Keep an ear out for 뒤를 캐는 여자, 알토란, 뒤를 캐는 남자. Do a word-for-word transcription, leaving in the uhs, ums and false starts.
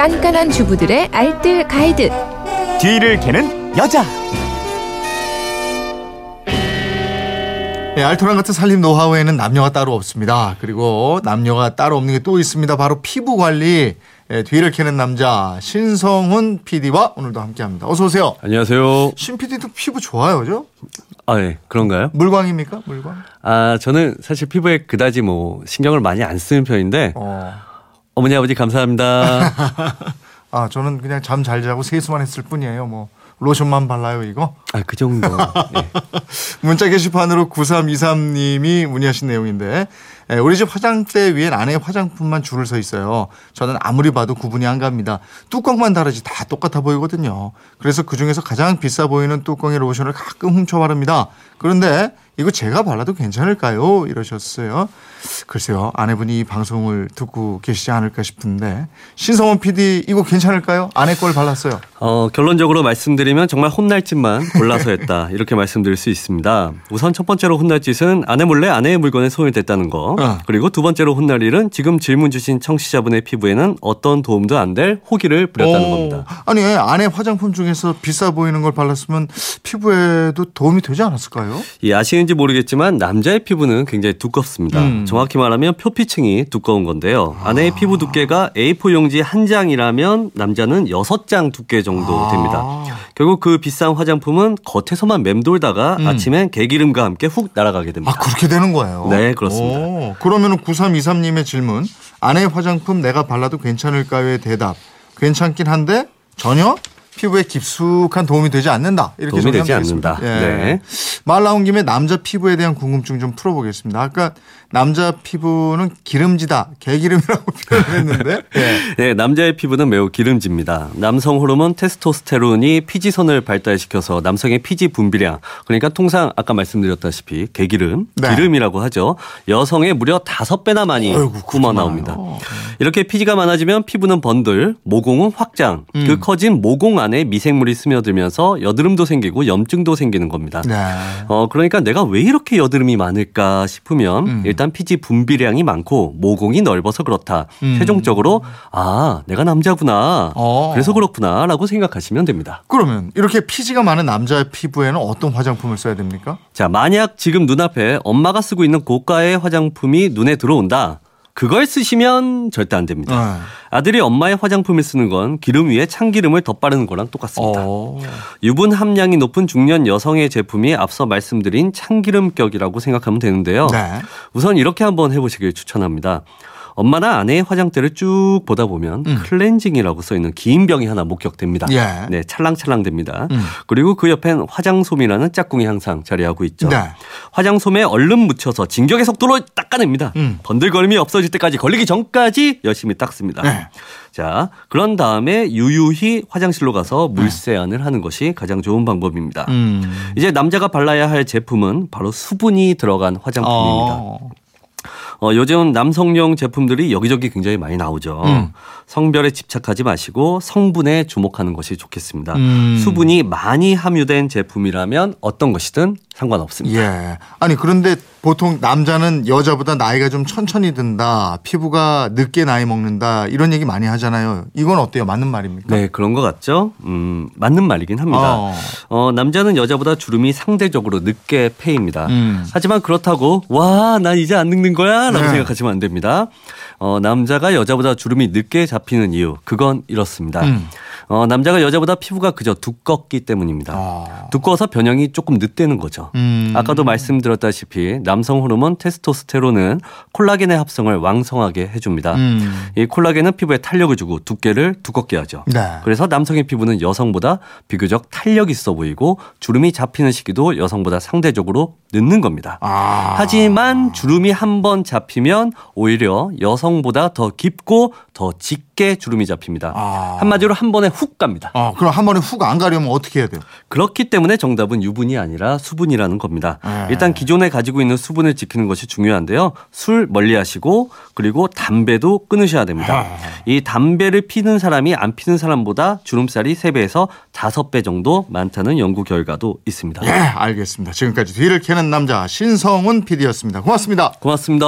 깐깐한 주부들의 알뜰 가이드. 뒤를 캐는 여자. 네, 알토란 같은 살림 노하우에는 남녀가 따로 없습니다. 그리고 남녀가 따로 없는 게 또 있습니다. 바로 피부 관리. 네, 뒤를 캐는 남자 신성훈 피디와 오늘도 함께합니다. 어서 오세요. 안녕하세요. 신 피디도 피부 좋아요, 그죠? 아, 네, 그런가요? 물광입니까? 물광? 아, 저는 사실 피부에 그다지 뭐 신경을 많이 안 쓰는 편인데 어. 어머니 아버지 감사합니다. 아, 저는 그냥 잠 잘 자고 세수만 했을 뿐이에요. 뭐 로션만 발라요, 이거? 아, 그 정도. 네. 문자 게시판으로 구삼이삼 님이 문의하신 내용인데, 우리 집 화장대 위엔 아내의 화장품만 줄을 서 있어요. 저는 아무리 봐도 구분이 안 갑니다. 뚜껑만 다르지 다 똑같아 보이거든요. 그래서 그중에서 가장 비싸 보이는 뚜껑의 로션을 가끔 훔쳐 바릅니다. 그런데 이거 제가 발라도 괜찮을까요? 이러셨어요. 글쎄요, 아내분이 이 방송을 듣고 계시지 않을까 싶은데, 신성훈 피디 이거 괜찮을까요? 아내 걸 발랐어요. 어, 결론적으로 말씀드리면 정말 혼날 짓만 골라서 했다, 이렇게 말씀드릴 수 있습니다. 우선 첫 번째로 혼날 짓은 아내 몰래 아내의 물건에 손을 댔다는 거. 어. 그리고 두 번째로 혼날 일은 지금 질문 주신 청취자분의 피부에는 어떤 도움도 안 될 호기를 부렸다는 오. 겁니다. 아니, 아내 화장품 중에서 비싸 보이는 걸 발랐으면 피부에도 도움이 되지 않았을까요? 예, 아시는지 모르겠지만 남자의 피부는 굉장히 두껍습니다. 음. 정확히 말하면 표피층이 두꺼운 건데요. 아내의 아. 피부 두께가 에이포 용지 한 장이라면 남자는 여섯 장 두께 정도 됩니다. 아. 결국 그 비싼 화장품은 겉에서만 맴돌다가 음. 아침엔 개기름과 함께 훅 날아가게 됩니다. 아, 그렇게 되는 거예요? 네, 그렇습니다. 오. 그러면 구삼이삼 님의 질문, 아내의 화장품 내가 발라도 괜찮을까요의 대답, 괜찮긴 한데 전혀 피부에 깊숙한 도움이 되지 않는다, 이렇게 도움이 되지 않는다. 예. 네. 말 나온 김에 남자 피부에 대한 궁금증 좀 풀어보겠습니다. 아까 남자 피부는 기름지다, 개기름이라고 표현했는데 네. 네, 남자의 피부는 매우 기름집니다. 남성 호르몬 테스토스테론이 피지선을 발달시켜서 남성의 피지 분비량, 그러니까 통상 아까 말씀드렸다시피 개기름, 네. 기름이라고 하죠. 여성의 무려 다섯 배나 많이 뿜어 나옵니다. 이렇게 피지가 많아지면 피부는 번들, 모공은 확장, 음. 그 커진 모공 안에 미생물이 스며들면서 여드름도 생기고 염증도 생기는 겁니다. 네. 어, 그러니까 내가 왜 이렇게 여드름이 많을까 싶으면 음. 일단 피지 분비량이 많고 모공이 넓어서 그렇다. 음. 최종적으로 아, 내가 남자구나. 어. 그래서 그렇구나 라고 생각하시면 됩니다. 그러면 이렇게 피지가 많은 남자의 피부에는 어떤 화장품을 써야 됩니까? 자, 만약 지금 눈앞에 엄마가 쓰고 있는 고가의 화장품이 눈에 들어온다. 그걸 쓰시면 절대 안 됩니다. 네. 아들이 엄마의 화장품을 쓰는 건 기름 위에 참기름을 덧바르는 거랑 똑같습니다. 오. 유분 함량이 높은 중년 여성의 제품이 앞서 말씀드린 참기름격이라고 생각하면 되는데요. 네. 우선 이렇게 한번 해보시길 추천합니다. 엄마나 아내의 화장대를 쭉 보다 보면 음. 클렌징이라고 써있는 긴 병이 하나 목격됩니다. 예. 네, 찰랑찰랑 됩니다. 음. 그리고 그 옆엔 화장솜이라는 짝꿍이 항상 자리하고 있죠. 네. 화장솜에 얼른 묻혀서 진격의 속도로 닦아냅니다. 음. 번들거림이 없어질 때까지, 걸리기 전까지 열심히 닦습니다. 네. 자, 그런 다음에 유유히 화장실로 가서 물세안을 하는 것이 가장 좋은 방법입니다. 음. 이제 남자가 발라야 할 제품은 바로 수분이 들어간 화장품입니다. 어. 어, 요즘 남성용 제품들이 여기저기 굉장히 많이 나오죠. 음. 성별에 집착하지 마시고 성분에 주목하는 것이 좋겠습니다. 음. 수분이 많이 함유된 제품이라면 어떤 것이든 상관없습니다. 예. 아니, 그런데 보통 남자는 여자보다 나이가 좀 천천히 든다, 피부가 늦게 나이 먹는다, 이런 얘기 많이 하잖아요. 이건 어때요? 맞는 말입니까? 네, 그런 것 같죠. 음, 맞는 말이긴 합니다. 어. 어, 남자는 여자보다 주름이 상대적으로 늦게 패입니다. 음. 하지만 그렇다고 와, 난 이제 안 늙는 거야? 라고 네. 생각하시면 안 됩니다. 어, 남자가 여자보다 주름이 늦게 잡히는 이유, 그건 이렇습니다. 음. 어, 남자가 여자보다 피부가 그저 두껍기 때문입니다. 아. 두꺼워서 변형이 조금 늦대는 거죠. 음. 아까도 말씀드렸다시피 남성 호르몬 테스토스테론은 콜라겐의 합성을 왕성하게 해줍니다. 음. 이 콜라겐은 피부에 탄력을 주고 두께를 두껍게 하죠. 네. 그래서 남성의 피부는 여성보다 비교적 탄력 있어 보이고 주름이 잡히는 시기도 여성보다 상대적으로 늦는 겁니다. 아. 하지만 주름이 한번 잡히면 오히려 여성보다 더 깊고 더 짙게 주름이 잡힙니다. 아. 한마디로 한 번에 훅 갑니다. 아, 그럼 한 번에 훅 안 가려면 어떻게 해야 돼요? 그렇기 때문에 정답은 유분이 아니라 수분이라는 겁니다. 네. 일단 기존에 가지고 있는 수분을 지키는 것이 중요한데요. 술 멀리하시고 그리고 담배도 끊으셔야 됩니다. 네. 이 담배를 피는 사람이 안 피는 사람보다 주름살이 세 배에서 다섯 배 정도 많다는 연구 결과도 있습니다. 네, 알겠습니다. 지금까지 뒤를 캐는 남자 신성훈 피디였습니다. 고맙습니다. 고맙습니다.